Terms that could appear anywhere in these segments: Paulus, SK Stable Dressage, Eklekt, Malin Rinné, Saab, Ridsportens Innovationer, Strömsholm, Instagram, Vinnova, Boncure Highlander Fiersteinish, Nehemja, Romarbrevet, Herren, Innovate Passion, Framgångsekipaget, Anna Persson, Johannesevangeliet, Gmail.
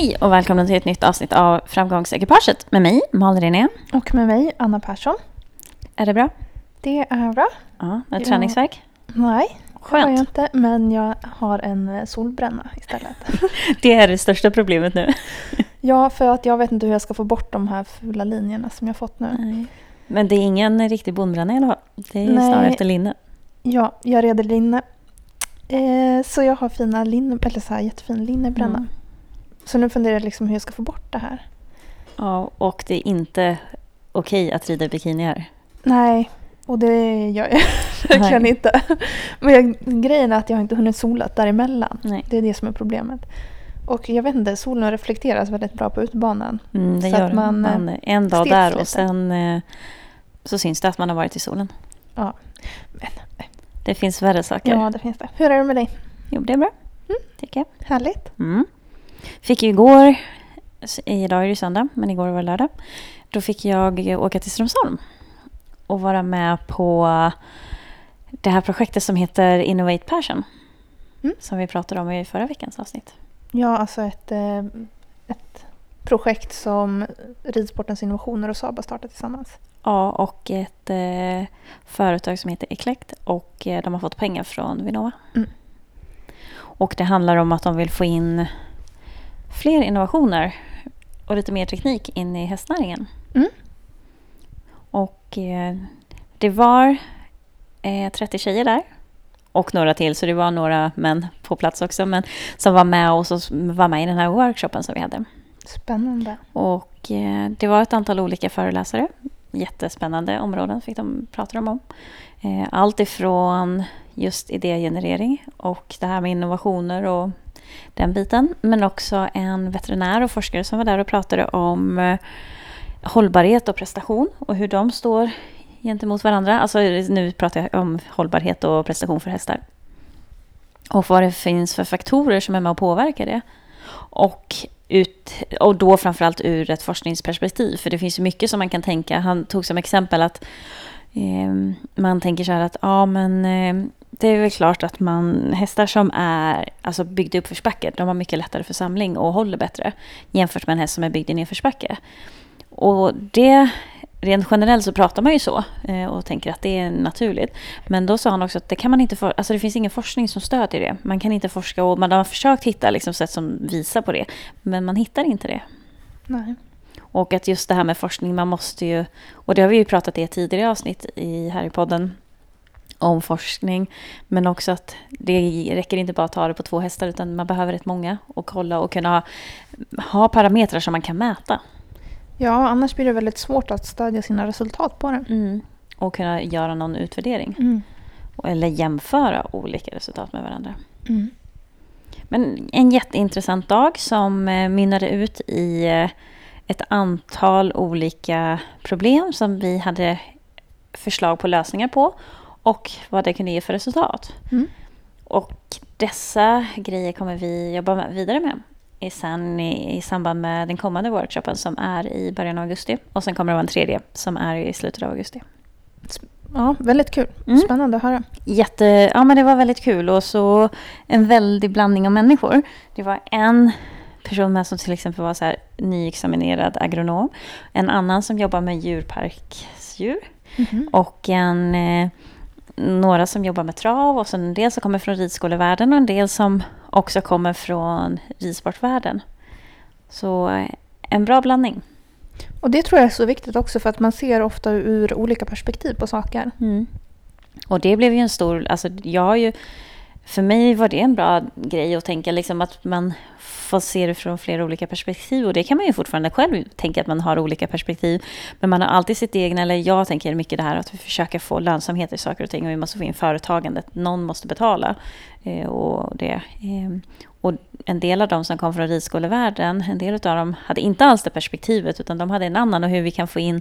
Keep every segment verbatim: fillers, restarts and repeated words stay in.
Hej och välkomna till ett nytt avsnitt av Framgångsekipaget med mig, Malin Rinné. Och med mig, Anna Persson. Är det bra? Det är bra. Ja, är det träningsverk? Nej, skönt. Har jag inte, men jag har en solbränna istället. Det är det största problemet nu. Ja, för att jag vet inte hur jag ska få bort de här fula linjerna som jag fått nu. Nej. Men det är ingen riktig bondbränna i alla fall. Det är snarare efter linne. Ja, jag reder linne. Eh, så jag har fina linne, eller så här jättefin linnebränna. Mm. Så nu funderar jag liksom hur jag ska få bort det här. Ja, och det är inte okej att rida i bikini här. Nej, och det gör jag verkligen inte. Men jag, grejen är att jag inte hunnit solat däremellan. Nej. Det är det som är problemet. Och jag vet inte, solen reflekteras väldigt bra på utbanan. Mm, det så gör att man, man en dag där lite. Och sen så syns det att man har varit i solen. Ja, men det finns värre saker. Ja, det finns det. Hur är det med dig? Jo, det är bra. Mm. Tycker jag. Härligt. Mm. Fick ju igår, idag är det söndag, men igår var det lördag. Då fick jag åka till Strömsholm och vara med på det här projektet som heter Innovate Passion. Mm. Som vi pratade om i förra veckans avsnitt. Ja, alltså ett, ett projekt som Ridsportens Innovationer och Saab har startat tillsammans. Ja, och ett företag som heter Eklekt, och de har fått pengar från Vinnova. Mm. Och det handlar om att de vill få in fler innovationer och lite mer teknik in i hästnäringen. Mm. Och eh, det var eh, trettio tjejer där och några till, så det var några män på plats också, men som var med och som var med i den här workshopen som vi hade. Spännande. Och eh, det var ett antal olika föreläsare. Jättespännande områden fick de prata om. Eh, allt ifrån just idégenerering och det här med innovationer och den biten, men också en veterinär och forskare som var där och pratade om hållbarhet och prestation och hur de står gentemot varandra. Alltså nu pratar jag om hållbarhet och prestation för hästar. Och vad det finns för faktorer som är med och påverkar det. Och, ut, och då framförallt ur ett forskningsperspektiv, för det finns ju mycket som man kan tänka. Han tog som exempel att eh, man tänker så här att ja men eh, det är väl klart att man, hästar som är alltså byggd i uppförsbacke, de har mycket lättare för samling och håller bättre jämfört med en häst som är byggd i nedförsbacke. Och det, rent generellt så pratar man ju så och tänker att det är naturligt. Men då sa han också att det kan man inte for- alltså det finns ingen forskning som stödjer det. Man kan inte forska, och man har försökt hitta liksom sätt som visar på det, men man hittar inte det. Nej. Och att just det här med forskning, man måste ju, och det har vi ju pratat i ett tidigare avsnitt i här i podden, om forskning, men också att det räcker inte bara att ta det på två hästar, utan man behöver rätt många och kolla och kunna ha, ha parametrar som man kan mäta. Ja, annars blir det väldigt svårt att stödja sina resultat på det. Mm. Och kunna göra någon utvärdering. Mm. Eller jämföra olika resultat med varandra. Mm. Men en jätteintressant dag som mynnade ut i ett antal olika problem som vi hade förslag på lösningar på. Och vad det kunde ge för resultat. Mm. Och dessa grejer kommer vi jobba vidare med i, sen, i samband med den kommande workshopen som är i början av augusti. Och sen kommer det vara en tredje som är i slutet av augusti. Ja, väldigt kul. Mm. Spännande att höra. Jätte, ja, men det var väldigt kul. Och så en väldig blandning av människor. Det var en person med som till exempel var så här nyexaminerad agronom. En annan som jobbar med djurparksdjur. Mm-hmm. Och en... några som jobbar med trav, och sen en del som kommer från ridskolevärlden och en del som också kommer från ridsportvärlden. Så en bra blandning. Och det tror jag är så viktigt också, för att man ser ofta ur olika perspektiv på saker. Mm. Och det blev ju en stor, alltså jag har ju, för mig var det en bra grej att tänka liksom att man får se det från flera olika perspektiv, och det kan man ju fortfarande själv tänka att man har olika perspektiv, men man har alltid sitt egna, eller jag tänker mycket det här att vi försöker få lönsamhet i saker och ting, och vi måste få in företagandet, någon måste betala och det. Och en del av dem som kom från ridskolevärlden, en del av dem hade inte alls det perspektivet, utan de hade en annan, och hur vi kan få in,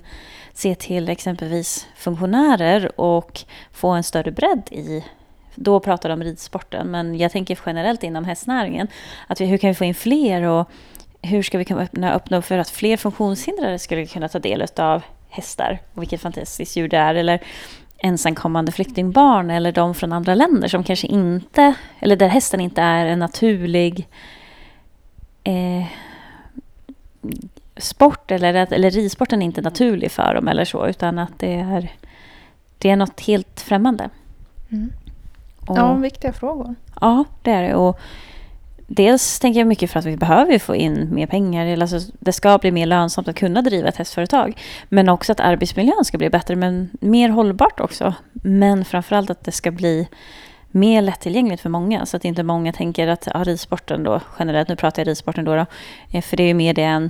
se till exempelvis funktionärer och få en större bredd i. Då pratar de om ridsporten, men jag tänker generellt inom hästnäringen. Att vi, hur kan vi få in fler, och hur ska vi kunna öppna upp för att fler funktionshindrade skulle kunna ta del av hästar? Och vilket fantastiskt djur det är. Eller ensamkommande flyktingbarn, eller de från andra länder som kanske inte, eller där hästen inte är en naturlig eh, sport eller, att, eller ridsporten är inte naturlig för dem eller så, utan att det är, det är något helt främmande. Mm. Och, ja, viktiga frågor. Ja, det är det. Och dels tänker jag mycket för att vi behöver få in mer pengar. Alltså, det ska bli mer lönsamt att kunna driva ett hästföretag. Men också att arbetsmiljön ska bli bättre, men mer hållbart också. Men framförallt att det ska bli mer lättillgängligt för många. Så att inte många tänker att ja, ridsporten då, generellt, nu pratar jag ridsporten då, då för det är ju mer det än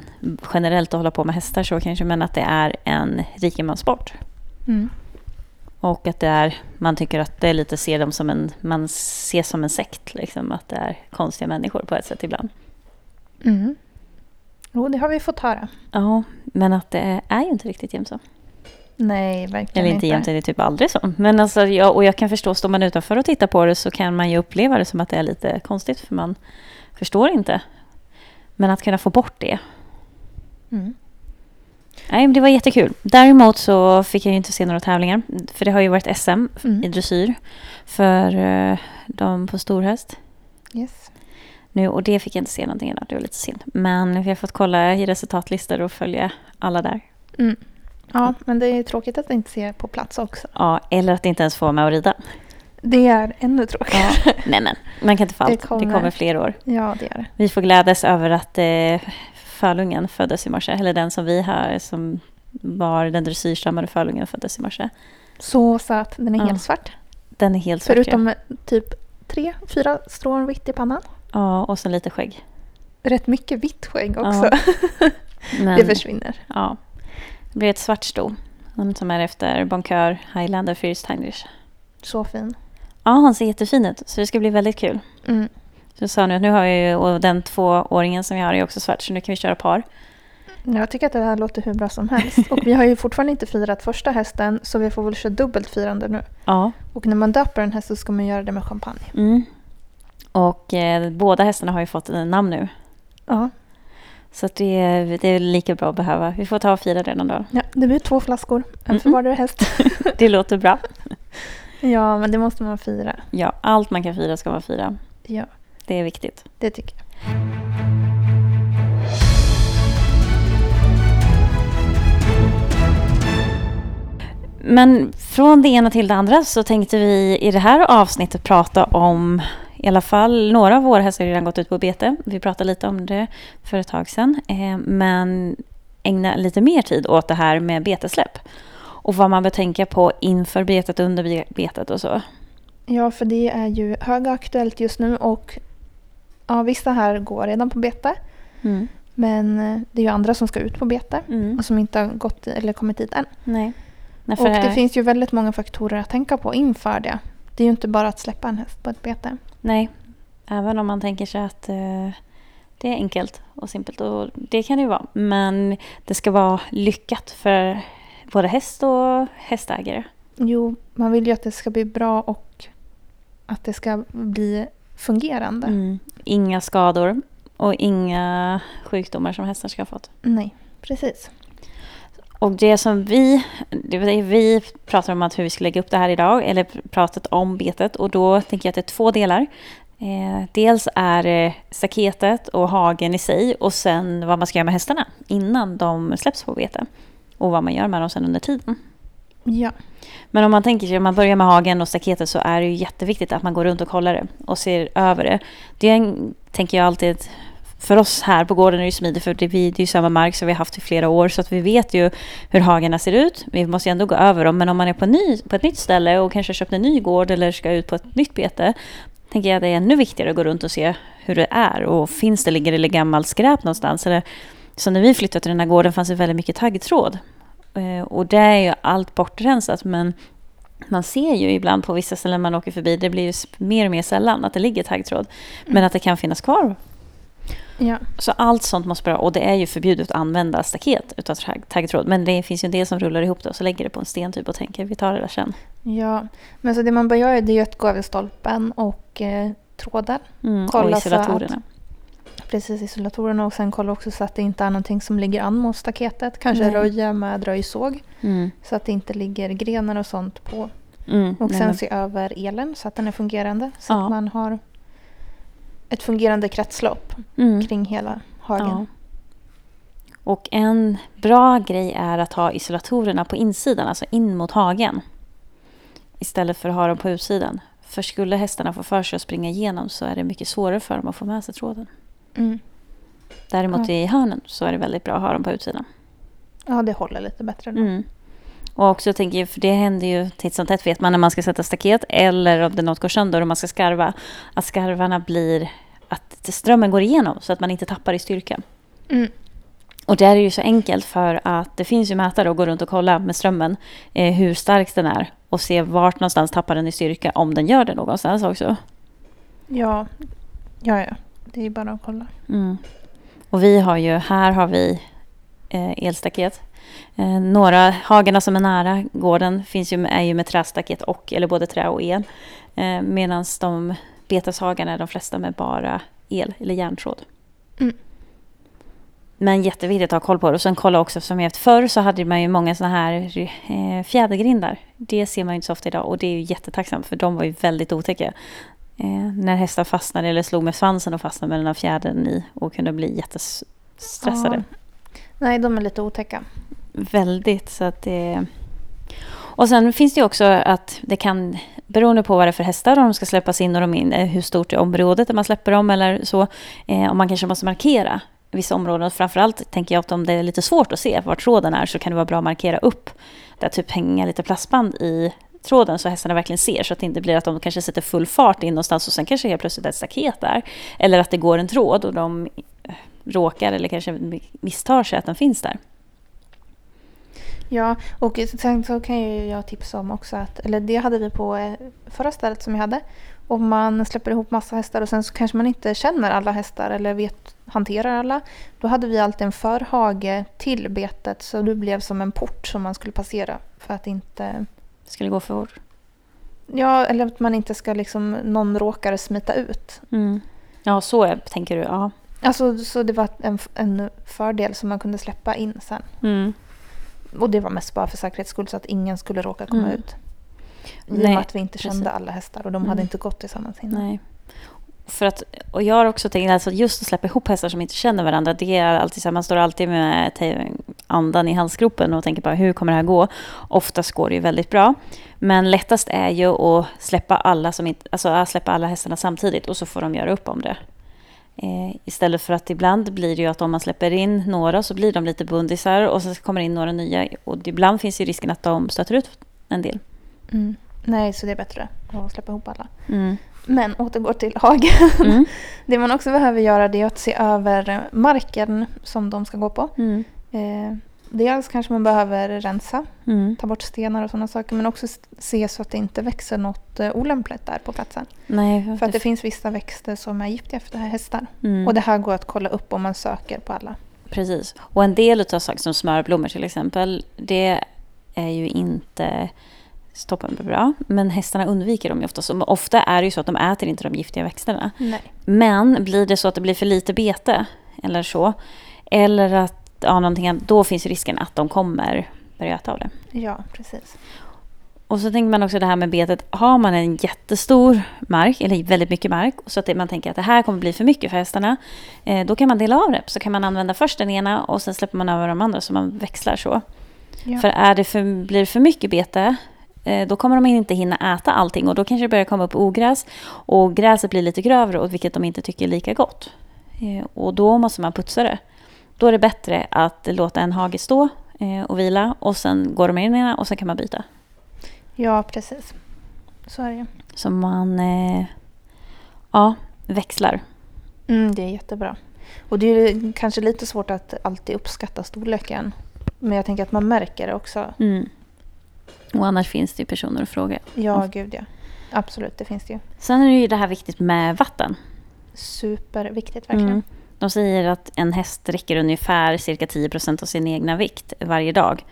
generellt att hålla på med hästar så kanske, men att det är en rikemansport. Mm. Och att det är, man tycker att det är lite, ser dem som en, man ses som en sekt liksom, att det är konstiga människor på ett sätt ibland. Mm. Jo, det har vi fått höra. Ja, men att det är ju inte riktigt jämt så. Nej, verkligen Eller inte. Eller inte jämt, det är typ aldrig så. Men alltså, jag, och jag kan förstå, står man utanför och tittar på det så kan man ju uppleva det som att det är lite konstigt för man förstår inte. Men att kunna få bort det. Mm. Nej, men det var jättekul. Däremot så fick jag ju inte se några tävlingar. För det har ju varit S M mm. i dressyr för uh, de på storhäst. Yes. Nu, och det fick jag inte se någonting idag. Det var lite synd. Men vi har fått kolla i resultatlistor och följa alla där. Mm. Ja, men det är tråkigt att inte se på plats också. Ja, eller att inte ens få med att rida. Det är ännu tråkigare. Ja. Nej, men man kan inte få allt. Det kommer, det kommer fler år. Ja, det är det. Vi får glädjas över att... Eh, Fölungen föddes i morse. Eller den som vi har, som var den dressyrstammade fölungen, föddes i morse. Så söt. Den är ja. helt svart. Den är helt svart. Förutom ja. typ tre, fyra strån vitt i pannan. Ja, och sen lite skägg. Rätt mycket vitt skägg också. Ja. Men, det försvinner. Ja. Det blir ett svart sto. Som är efter Boncure Highlander Fiersteinish. Så fin. Ja, han ser jättefin ut. Så det ska bli väldigt kul. Mm. Så sa nu att nu har jag ju, och den tvååringen som jag har är också svart, så nu kan vi köra par. Jag tycker att det här låter hur bra som helst. Och vi har ju fortfarande inte firat första hästen, så vi får väl köra dubbelt firande nu. Ja. Och när man döper en häst så ska man göra det med champagne. Mm. Och eh, båda hästarna har ju fått en namn nu. Ja. Så att det, är, det är lika bra att behöva. Vi får ta och fira redan då. Ja, det blir två flaskor. En för vardera häst. Det låter bra. Ja, men det måste man fira. Ja, allt man kan fira ska man fira. Ja. Det är viktigt. Det tycker jag. Men från det ena till det andra så tänkte vi i det här avsnittet prata om i alla fall några av våra hästar har redan gått ut på bete. Vi pratade lite om det för ett tag sedan. Men ägna lite mer tid åt det här med betesläpp. Och vad man bör tänka på inför betet, under betet och så. Ja, för det är ju högaktuellt just nu och ja, vissa här går redan på bete. Mm. Men det är ju andra som ska ut på bete mm. och som inte har gått eller kommit dit än. Nej. Nej, och det, det finns ju väldigt många faktorer att tänka på inför det. Det är ju inte bara att släppa en häst på ett bete. Nej, även om man tänker sig att eh, det är enkelt och simpelt. Och det kan det ju vara, men det ska vara lyckat för både häst och hästägare. Jo, man vill ju att det ska bli bra och att det ska bli fungerande. Mm. Inga skador och inga sjukdomar som hästar ska ha fått. Nej, precis. Och det som vi, det är vi pratar om att hur vi ska lägga upp det här idag, eller pratat om betet, och då tänker jag att det är två delar. Eh, dels är staketet och hagen i sig, och sen vad man ska göra med hästarna innan de släpps på bete och vad man gör med dem sen under tiden. Ja. Men om man tänker sig, om man börjar med hagen och staketet, så är det ju jätteviktigt att man går runt och kollar det och ser över det. Det är, tänker jag alltid, för oss här på gården är det smidigt, för det, vi, det är ju samma mark som vi har haft i flera år, så att vi vet ju hur hagarna ser ut. Vi måste ju ändå gå över dem, men om man är på, ny, på ett nytt ställe och kanske köpt en ny gård eller ska ut på ett nytt bete, tänker jag att det är ännu viktigare att gå runt och se hur det är. Och finns det, ligger det gammalt skräp någonstans? Eller, så när vi flyttade till den här gården fanns det väldigt mycket taggtråd. Och det är ju allt bortrensat, men man ser ju ibland på vissa ställen man åker förbi, det blir ju mer och mer sällan att det ligger taggtråd, men att det kan finnas kvar. Ja. Så allt sånt måste bra, och det är ju förbjudet att använda staket utav taggtråd, men det finns ju en del som rullar ihop det och så lägger det på en sten typ och tänker vi tar det där sen. Ja, men så det man bör göra det är att gå över stolpen och eh, trådar. Mm, kolla och isolatorerna. Så att Precis, isolatorerna, och sen kolla också så att det inte är någonting som ligger an mot staketet. Kanske mm. röja med röjsåg mm. så att det inte ligger grenar och sånt på. Mm. Och sen se över elen så att den är fungerande. Så ja. att man har ett fungerande kretslopp mm. kring hela hagen. Ja. Och en bra grej är att ha isolatorerna på insidan, alltså in mot hagen. Istället för att ha dem på utsidan. För skulle hästarna få för sig att springa igenom så är det mycket svårare för dem att få med sig tråden. Mm. Däremot ja. i hörnen så är det väldigt bra att ha dem på utsidan. Ja, det håller lite bättre då. Mm. Och också jag tänker, för det händer ju titt som tätt vet man när man ska sätta staket eller om det något går sönder och man ska skarva. Att skarvarna blir, att strömmen går igenom så att man inte tappar i styrka. Mm. Och det är ju så enkelt för att det finns ju mätare att gå runt och kolla med strömmen eh, hur stark den är och se vart någonstans tappar den i styrka om den gör det någonstans också. Ja, ja, ja. Det är bara att kolla. Mm. Och vi har ju, här har vi eh, elstaket. Eh, några hagarna som är nära gården finns ju, är ju med trästaket och, eller både trä och el. Eh, Medan de betashagarna är de flesta med bara el eller järntråd. Mm. Men jätteviktigt att ha koll på det. Och sen kolla också, som jag haft förr så hade man ju många såna här fjädergrindar. Det ser man ju inte så ofta idag och det är ju jättetacksamt för de var ju väldigt otäcka. Eh, när hästar fastnade eller slog med svansen och fastnade med den här fjädern i och kunde bli jättestressade. Ja. Nej, de är lite otäcka. Väldigt, så att det... Och sen finns det ju också att det kan, beroende på vad det är för hästar, om de ska släppas in och de in, hur stort är området där man släpper dem eller så, eh, om man kanske måste markera vissa områden. Framförallt tänker jag att om det är lite svårt att se var tråden är så kan det vara bra att markera upp. Där typ hänga lite plastband i tråden så hästarna verkligen ser. Så att det inte blir att de kanske sätter full fart in någonstans och sen kanske helt plötsligt ett staket där. Eller att det går en tråd och de råkar eller kanske misstar sig att den finns där. Ja, och sen så kan ju jag tipsa om också att, eller det hade vi på förra stället som jag hade. Om man släpper ihop massa hästar och sen så kanske man inte känner alla hästar eller vet, hanterar alla. Då hade vi alltid en förhage till betet så det blev som en port som man skulle passera för att inte... Skulle gå för hårt? Ja, eller att man inte ska liksom, någon råkar smita ut. Mm. Ja, så är, tänker du. Ja. Alltså, så det var en, en fördel som man kunde släppa in sen. Mm. Och det var mest bara för säkerhets skull så att ingen skulle råka komma mm. ut. I och med att vi inte kände precis. alla hästar och de hade mm. inte gått tillsammans innan. Nej. För att, och jag har också tänkt att alltså just att släppa ihop hästar som inte känner varandra, det är alltid så här, man står alltid med andan i halsgropen och tänker bara hur kommer det här gå? Oftast går det ju väldigt bra. Men lättast är ju att släppa alla, som inte, alltså släppa alla hästarna samtidigt och så får de göra upp om det. Eh, istället för att ibland blir det ju att om man släpper in några så blir de lite bundisar och så kommer in några nya och ibland finns ju risken att de stöter ut en del. Mm. Nej, så det är bättre att släppa ihop alla. Mm. Men återgår till hagen. Mm. Det man också behöver göra det är att se över marken som de ska gå på. Mm. Eh, dels kanske man behöver rensa, mm. ta bort stenar och sådana saker. Men också se så att det inte växer något olämpligt där på platsen. Nej, för att det f- finns vissa växter som är giftiga för det här hästar. Mm. Och det här går att kolla upp om man söker på alla. Precis. Och en del av saker som smörblommor till exempel, det är ju inte... Toppen blir bra, men hästarna undviker dem ju ofta. Så ofta är det ju så att de äter inte de giftiga växterna. Nej. Men blir det så att det blir för lite bete eller så, eller att ja, någonting, då finns risken att de kommer börja äta av det. Ja, precis. Och så tänker man också det här med betet. Har man en jättestor mark, eller väldigt mycket mark, så att man tänker att det här kommer bli för mycket för hästarna, då kan man dela av det. Så kan man använda först den ena och sen släpper man över de andra så man växlar så. Ja. För, är det för blir det för mycket bete, då kommer de inte hinna äta allting och då kanske det börjar komma upp ogräs och gräset blir lite grövre och vilket de inte tycker är lika gott. Och då måste man putsa det. Då är det bättre att låta en hage stå och vila och sen går de in och sen kan man byta. Ja, precis. Så är det. Så man ja, växlar. Mm, det är jättebra. Och det är kanske lite svårt att alltid uppskatta storleken. Men jag tänker att man märker det också. Mm. Och annars finns det ju personer att fråga. Ja, om. Gud ja. Absolut, det finns det ju. Sen är det ju det här viktigt med vatten. Superviktigt, verkligen. Mm. De säger att en häst dricker ungefär cirka tio procent av sin egna vikt varje dag.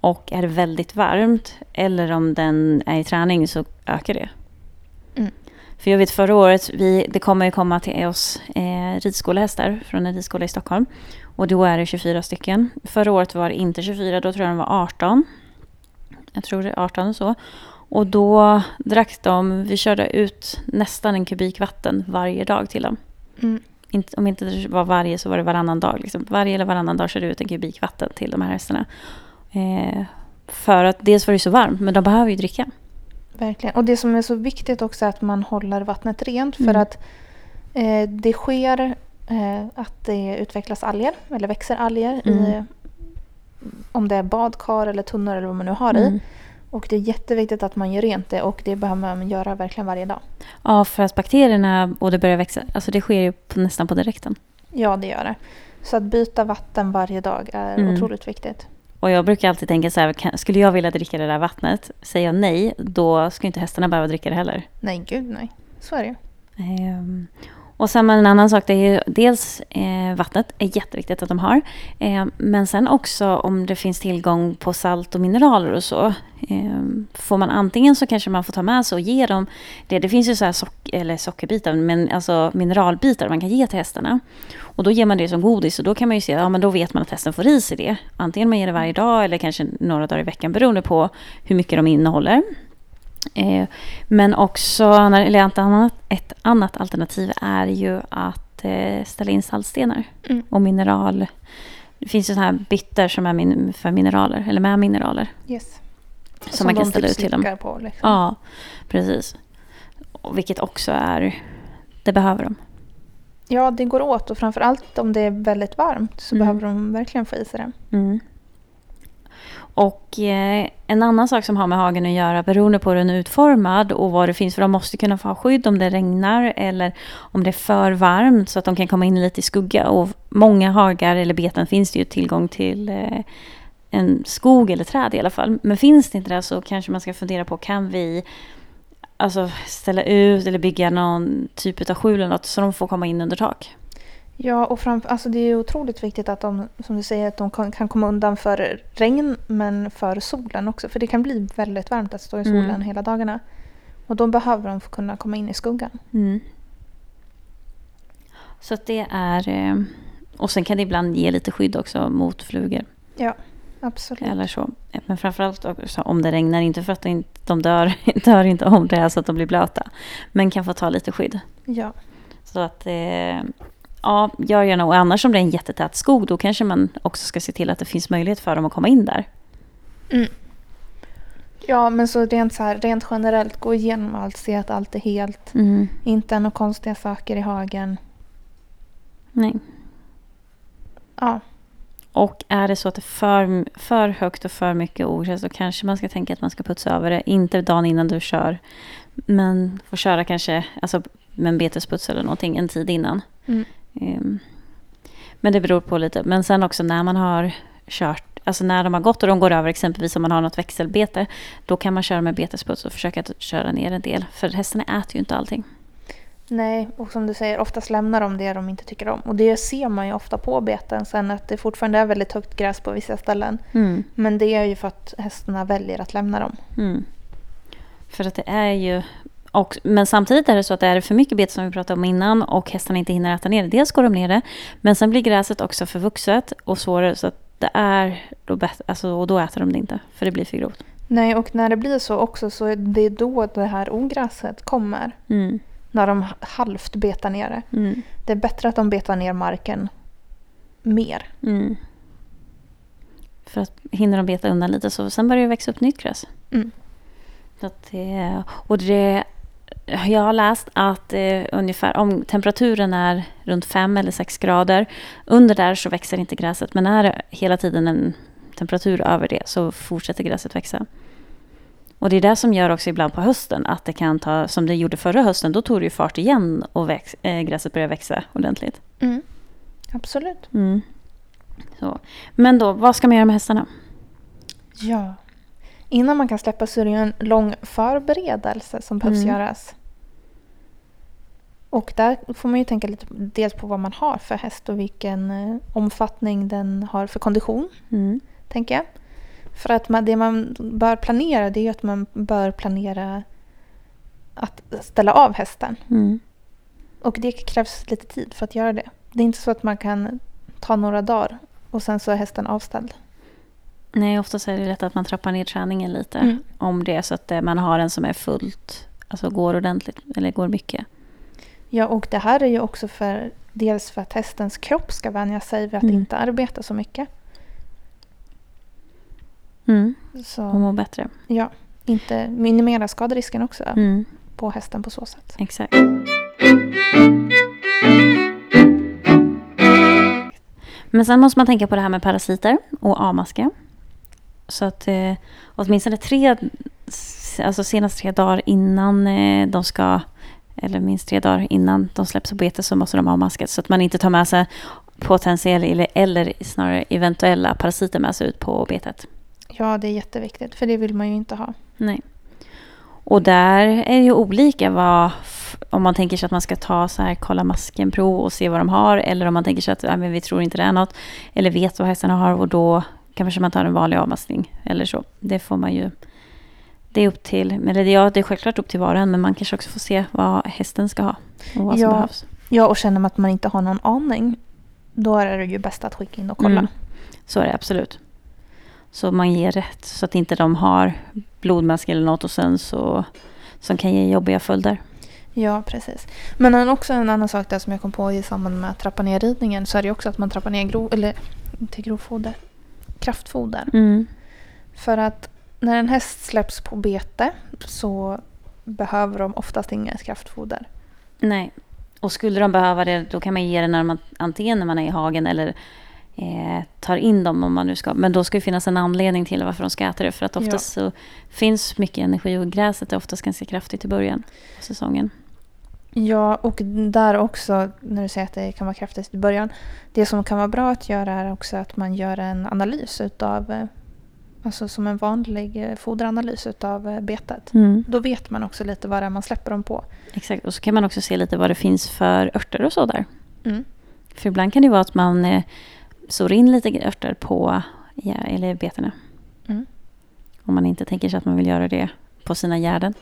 Och är det väldigt varmt eller om den är i träning så ökar det. Mm. För jag vet förra året, vi, det kommer ju komma till oss eh, ridskolehästar från en ridskola i Stockholm. Och då är det tjugofyra stycken. Förra året var det inte tjugofyra, då tror jag de var arton. Jag tror det är arton och så. Och då drack de, vi körde ut nästan en kubik vatten varje dag till dem. Mm. om inte det var varje så var det varannan dag. Liksom. Varje eller varannan dag körde ut en kubik vatten till de här hästarna. Eh, för att dels var det så varmt, men de behöver ju dricka. Verkligen. Och det som är så viktigt också är att man håller vattnet rent. För mm. att eh, det sker eh, att det utvecklas alger, eller växer alger mm. i, om det är badkar eller tunnor eller vad man nu har mm. i. Och det är jätteviktigt att man gör rent det, och det behöver man göra verkligen varje dag. Ja, för att bakterierna, och det börjar växa, alltså det sker ju på, nästan på direkten. Ja, det gör det. Så att byta vatten varje dag är mm. otroligt viktigt. Och jag brukar alltid tänka så här, skulle jag vilja dricka det där vattnet, säger jag nej, då ska inte hästarna behöva dricka det heller. Nej, gud nej. Så är det ju. Ehm, och sen en annan sak, det är ju dels eh, vattnet är jätteviktigt att de har. Eh, men sen också om det finns tillgång på salt och mineraler och så. Eh, får man antingen så kanske man får ta med sig och ge dem det. Det finns ju så här sock- eller sockerbitar, men alltså mineralbitar man kan ge till hästarna. Och då ger man det som godis, och då kan man ju se, ja men då vet man att hästen får i sig det. Antingen man ger det varje dag eller kanske några dagar i veckan, beroende på hur mycket de innehåller. Eh, men också, eller ett annat, ett annat alternativ är ju att eh, ställa in saltstenar mm. och mineral. Det finns ju sådana här bytter som är min, för mineraler, eller med mineraler. Yes. Som, som man kan ställa ut till dem. På, liksom. Ja, precis. Och vilket också är, det behöver de. Ja, det går åt, och framförallt om det är väldigt varmt så mm. behöver de verkligen få i sig det. Mm. Och eh, en annan sak som har med hagen att göra, beroende på hur den är utformad och vad det finns, för de måste kunna få skydd om det regnar eller om det är för varmt så att de kan komma in lite i skugga. Och många hagar eller beten finns det ju tillgång till eh, en skog eller träd i alla fall. Men finns det inte det så kanske man ska fundera på, kan vi alltså ställa ut eller bygga någon typ av skjul eller något så de får komma in under tak. Ja, och framför, alltså det är otroligt viktigt att de, som du säger, att de kan, kan komma undan för regn men för solen också. För det kan bli väldigt varmt att stå i solen mm. hela dagarna. Och då behöver de kunna komma in i skuggan. Mm. Så att det är... Och sen kan det ibland ge lite skydd också mot flugor. Ja, absolut. Eller så. Men framförallt också om det regnar, inte för att de, de dör, dör inte om det är så att de blir blöta. Men kan få ta lite skydd. Ja. Så att... Eh, Ja, gör gärna. Och annars om det är en jättetät skog, då kanske man också ska se till att det finns möjlighet för dem att komma in där. Mm. Ja, men så rent, så här, rent generellt, gå igenom allt, se att allt är helt. Mm. Inte några konstiga saker i hagen. Nej. Ja. Och är det så att det är för, för högt och för mycket ogräs, då kanske man ska tänka att man ska putsa över det. Inte dagen innan du kör, men får köra kanske alltså, med en betesputs eller någonting en tid innan. Mm. Men det beror på lite. Men sen också när man har kört, alltså när de har gått och de går över, exempelvis om man har något växelbete, då kan man köra med betesputs och försöka köra ner en del, för hästarna äter ju inte allting. Nej, och som du säger, oftast lämnar de det de inte tycker om, och det ser man ju ofta på beten sen, att det fortfarande är väldigt högt gräs på vissa ställen mm. men det är ju för att hästarna väljer att lämna dem mm. för att det är ju. Och, men samtidigt är det så att det är för mycket bete som vi pratade om innan, och hästarna inte hinner äta ner det. Dels går de ner det, men sen blir gräset också förvuxet och svårare, så att det är då bet- alltså, och då äter de det inte, för det blir för grovt. Nej, och när det blir så också, så är det då det här ogräset kommer. Mm. När de halvt betar ner det. Mm. Det är bättre att de betar ner marken mer. Mm. För att hinner de beta undan lite, så sen börjar det växa upp nytt gräs. Mm. Att det, och det, jag har läst att eh, ungefär om temperaturen är runt fem eller sex grader under där, så växer inte gräset, men är det hela tiden en temperatur över det, så fortsätter gräset växa. Och det är det som gör också ibland på hösten att det kan ta, som det gjorde förra hösten, då tog det ju fart igen och väx, eh, gräset började växa ordentligt. Mm. Absolut. Mm. Så. Men då, vad ska man göra med hästarna? Ja. Innan man kan släppa så är det en lång förberedelse som behövs mm. göras. Och där får man ju tänka lite dels på vad man har för häst och vilken omfattning den har för kondition, mm. tänker jag. För att man, det man bör planera, det är att man bör planera att ställa av hästen. Mm. Och det krävs lite tid för att göra det. Det är inte så att man kan ta några dagar och sen så är hästen avställd. Nej, oftast är det lätt att man trappar ner träningen lite. Mm. Om det är så att man har en som är fullt, alltså går ordentligt eller går mycket. Ja, och det här är ju också för Dels för att hästens kropp ska vänja sig vid att mm. inte arbeta så mycket. Mm. Så hon mår bättre. Ja, inte minimera skaderisken också mm. på hästen på så sätt. Exakt. Men sen måste man tänka på det här med parasiter och amaska. Så att eh, åtminstone tre, alltså senast tre dagar innan eh, de ska, eller minst tre dagar innan de släpps på bete, så måste de ha maskat, så att man inte tar med sig potentiella eller, eller snarare eventuella parasiter med sig ut på betet. Ja, det är jätteviktigt, för det vill man ju inte ha. Nej. Och där är det ju olika vad, om man tänker sig att man ska ta så här, kolla maskenprov och se vad de har, eller om man tänker sig att äh, men vi tror inte det är något, eller vet vad hästarna har, och då kanske man tar en vanlig avmaskning eller så. Det får man ju, det är upp till, eller det, ja, det är självklart upp till varan, men man kanske också får se vad hästen ska ha och vad som ja, behövs. Ja, och känner man att man inte har någon aning, då är det ju bäst att skicka in och kolla. Mm. Så är det absolut. Så man ger rätt, så att inte de har blodmask eller något och sen så, som kan ge jobbiga följder. Ja, precis. Men också en annan sak där som jag kom på i samband med att trappa ner ridningen, så är det också att man trappar ner grov, eller inte grovfoder, kraftfoder. Mm. För att när en häst släpps på bete så behöver de oftast inget kraftfoder. Nej, och skulle de behöva det, då kan man ge det när man, antingen när man är i hagen eller eh, tar in dem om man nu ska. Men då ska ju finnas en anledning till varför de ska äta det. För att oftast ja. så finns mycket energi, och gräset är oftast ganska kraftigt i början av säsongen. Ja, och där också, när du säger att det kan vara kraftigt i början, det som kan vara bra att göra är också att man gör en analys utav, alltså som en vanlig foderanalys utav betet. Mm. Då vet man också lite vad det är man släpper dem på. Exakt, och så kan man också se lite vad det finns för örter och så där. Mm. För ibland kan det vara att man sår in lite örter på ja, eller betena. Mm. Om man inte tänker sig att man vill göra det på sina gärden.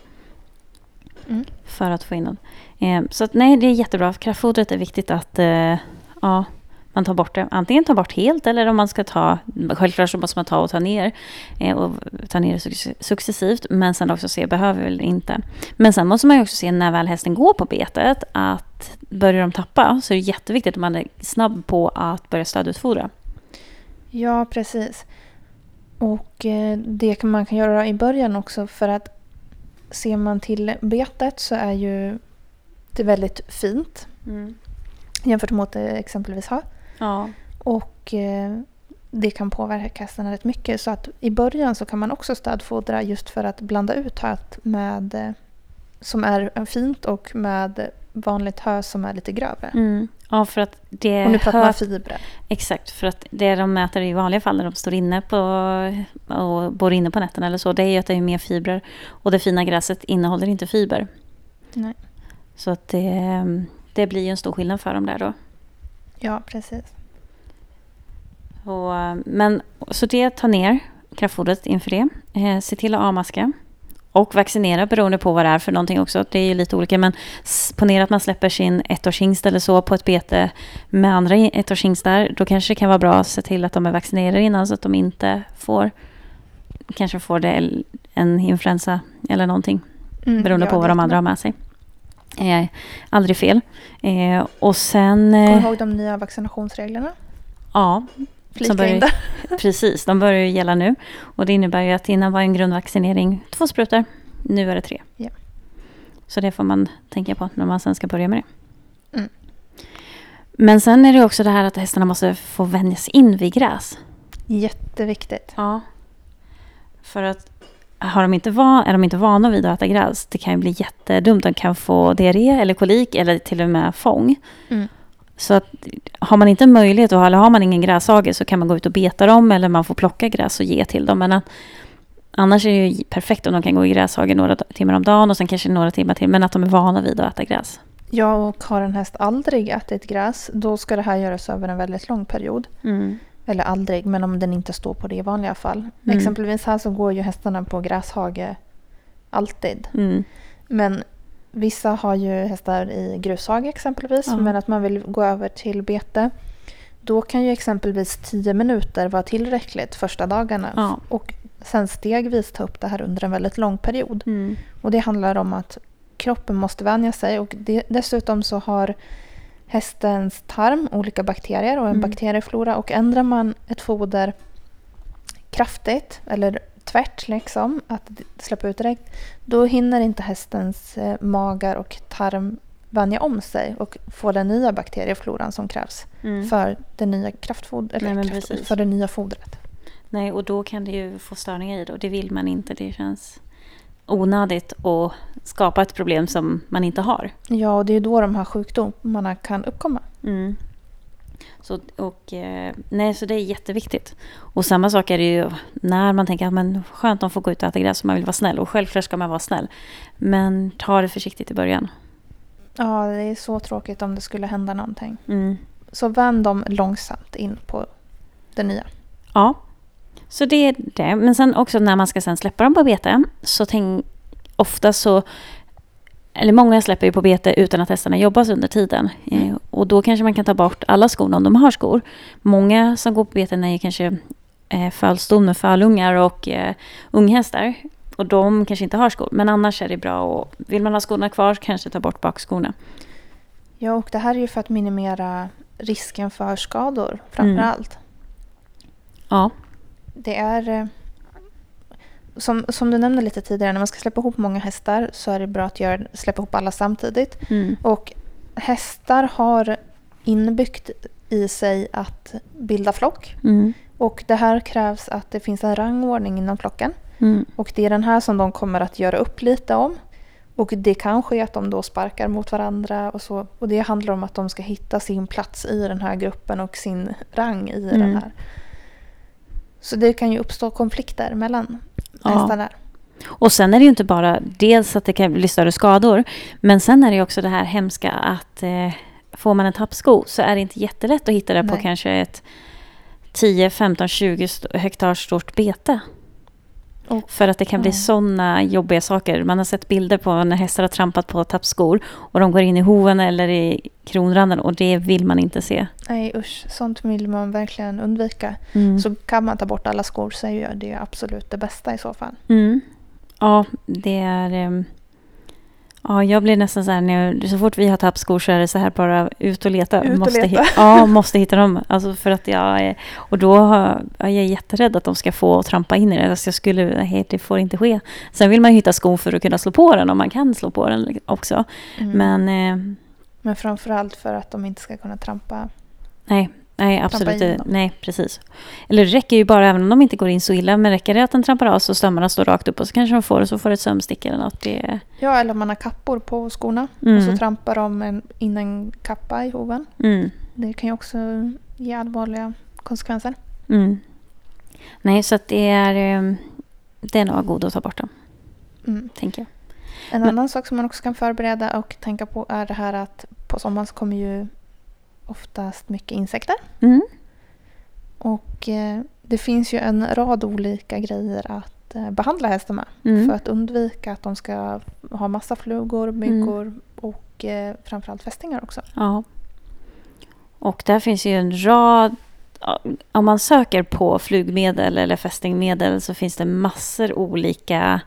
Mm. För att få in dem. Eh, så att, nej, det är jättebra. Kraftfodret är viktigt att eh, ja, man tar bort det. Antingen tar bort helt, eller om man ska ta, självklart så måste man ta och ta ner eh, och ta ner det successivt, men sen också se, behöver vi inte. Men sen måste man ju också se när väl hästen går på betet, att börjar de tappa, så är det jätteviktigt att man är snabb på att börja stödutfodra. Ja, precis. Och eh, det kan man kan göra i början också, för att ser man till betet så är ju det väldigt fint mm. jämfört med att exempelvis ha. Ja. Och eh, det kan påverka hästarna rätt mycket. Så att i början så kan man också stödfodra just för att blanda ut hö med, eh, som är fint och med vanligt hö som är lite grövre. Mm. Ja, för att det och nu pratar man fibrer. Exakt, för att det de mäter i vanliga fall när de står inne på och bor inne på nätterna eller så, det är ju att det är mer fibrer, och det fina gräset innehåller inte fiber. Nej. Så att det, det blir ju en stor skillnad för dem där då. Ja, precis. Och, men, så det, ta ner kraftfodret inför det. Eh, se till att avmaska. Och vaccinera beroende på vad det är för någonting också. Det är ju lite olika, men ponera att man släpper sin ettårshingst eller så på ett bete med andra ettårshingstar. Då kanske det kan vara bra att se till att de är vaccinerade innan, så att de inte får, kanske får det en influensa eller någonting. Mm, beroende ja, på vad de andra har med sig. Eh, aldrig fel. Eh, och sen... Eh, Kom ihåg de nya vaccinationsreglerna? Ja, Börjar, precis, de börjar ju gälla nu, och det innebär ju att innan var en grundvaccinering två sprutor, nu är det tre. Yeah. Så det får man tänka på när man sen ska börja med det. Mm. Men sen är det också det här att hästarna måste få vänjas in vid gräs. Jätteviktigt. Ja. För att har de inte van, är de inte vana vid att äta gräs, det kan ju bli jättedumt. De kan få diarré eller kolik eller till och med fång. Mm. Så att, har man inte möjlighet och har man ingen gräshage, så kan man gå ut och beta dem, eller man får plocka gräs och ge till dem. Men att, annars är det ju perfekt om de kan gå i gräshage några timmar om dagen och sen kanske några timmar till. Men att de är vana vid att äta gräs. Ja, och har en häst aldrig ätit gräs, då ska det här göras över en väldigt lång period. Mm. Eller aldrig, men om den inte står på det i vanliga fall. Mm. Exempelvis här så går ju hästarna på gräshage alltid. Mm. Men... Vissa har ju hästar i grushage exempelvis, mm. men att man vill gå över till bete. Då kan ju exempelvis tio minuter vara tillräckligt första dagarna. Mm. Och sen stegvis ta upp det här under en väldigt lång period. Mm. Och det handlar om att kroppen måste vänja sig. Och det, dessutom så har hästens tarm olika bakterier och en mm. bakterieflora, och ändrar man ett foder kraftigt eller tvärt liksom, att släppa ut direkt, då hinner inte hästens magar och tarm vänja om sig och få den nya bakteriefloran som krävs mm. för det nya kraftfoder, eller Nej, kraft, för det nya fodret. Nej, och då kan det ju få störningar i det, och det vill man inte. Det känns onödigt att skapa ett problem som man inte har. Ja, och det är då de här sjukdomarna kan uppkomma. Mm. Så, och, nej, så det är jätteviktigt. Och samma sak är det ju när man tänker att men skönt att få gå ut och äta gräs och man vill vara snäll. Och självklart ska man vara snäll. Men ta det försiktigt i början. Ja, det är så tråkigt om det skulle hända någonting. Mm. Så vänd dem långsamt in på det nya. Ja, så det är det. Men sen också när man ska sen släppa dem på bete, så tänk ofta så... Eller många släpper ju på bete utan att hästarna jobbas under tiden. Mm. Och då kanske man kan ta bort alla skor om de har skor. Många som går på beten är ju kanske eh, fölston med fölungar och eh, unghästar. Och de kanske inte har skor. Men annars är det bra. Och vill man ha skorna kvar, kanske ta bort bakskorna. Ja, och det här är ju för att minimera risken för skador framförallt. Mm. Ja. Det är... Som, som du nämnde lite tidigare, när man ska släppa ihop många hästar så är det bra att göra, släppa ihop alla samtidigt. Mm. Och hästar har inbyggt i sig att bilda flock. Mm. Och det här krävs att det finns en rangordning inom flocken. Mm. Och det är den här som de kommer att göra upp lite om. Och det kan ske att de då sparkar mot varandra. Och, så, och det handlar om att de ska hitta sin plats i den här gruppen och sin rang i mm. den här. Så det kan ju uppstå konflikter mellan hästarna. Och sen är det ju inte bara dels att det kan bli större skador, men sen är det ju också det här hemska att eh, får man en tappsko så är det inte jättelätt att hitta det. Nej. På kanske ett tio, femton, tjugo hektar stort bete. Oh. För att det kan bli mm. sådana jobbiga saker. Man har sett bilder på när hästar har trampat på tappskor och de går in i hoven eller i kronranden, och det vill man inte se. Nej, usch. Sånt vill man verkligen undvika. Mm. Så kan man ta bort alla skor så är det absolut det bästa i så fall. Mm. Ja, det är... Ja, jag blir nästan så här, när, så fort vi har tappskor så är det så här, bara ut och leta. Ut och måste leta. Hitta, ja, måste hitta dem. Alltså för att jag är, och då har, jag är jätterädd att de ska få trampa in i det. Alltså jag skulle, det får inte ske. Sen vill man ju hitta skon för att kunna slå på den, om man kan slå på den också. Mm. Men, eh, Men framförallt för att de inte ska kunna trampa. Nej, nej absolut inte. Nej, precis. Eller det räcker ju bara, även om de inte går in så illa, men räcker det att den trampar av så stömmarna står rakt upp och så kanske de får, och så får ett sömstick eller något. Det... Ja, eller man har kappor på skorna mm. och så trampar de en, in en kappa i hoven. Mm. Det kan ju också ge allvarliga konsekvenser. Mm. Nej, så att det är det är nog god att ta bort dem, mm. tänker jag. En men... annan sak som man också kan förbereda och tänka på är det här att på sommaren så kommer ju oftast mycket insekter. Mm. Och eh, det finns ju en rad olika grejer att eh, behandla hästar med. Mm. För att undvika att de ska ha massa flugor, myggor mm. och eh, framförallt fästingar också. Ja. Och där finns ju en rad... Om man söker på flugmedel eller fästingmedel så finns det massor olika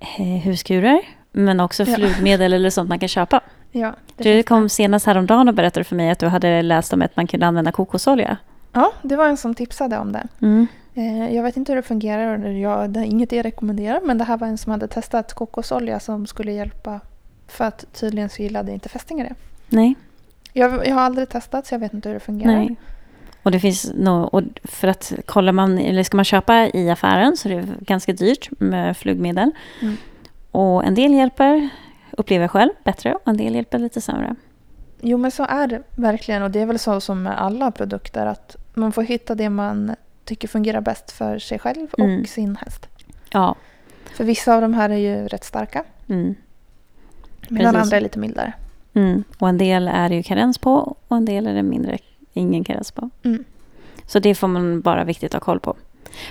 eh, huskurer. Men också ja. flugmedel eller sånt man kan köpa. Ja, du kom senast häromdagen och berättade för mig att du hade läst om att man kunde använda kokosolja. Ja, det var en som tipsade om det. Mm. Jag vet inte hur det fungerar, och jag, det är inget jag rekommenderar, men det här var en som hade testat kokosolja som skulle hjälpa, för att tydligen så gillade inte fästingar det. Nej. Jag, jag har aldrig testat så jag vet inte hur det fungerar. Nej. Och det finns no, och för att kollar man, eller ska man köpa i affären så det är ganska dyrt med flugmedel. Mm. Och en del hjälper, upplever själv, bättre, och en del hjälper lite sämre. Jo, men så är det verkligen, och det är väl så som med alla produkter, att man får hitta det man tycker fungerar bäst för sig själv och mm. sin häst. Ja. För vissa av de här är ju rätt starka. Mm. Medan andra är lite mildare. Mm. Och en del är ju karens på, och en del är det mindre, ingen karens på. Mm. Så det får man bara viktigt ha koll på.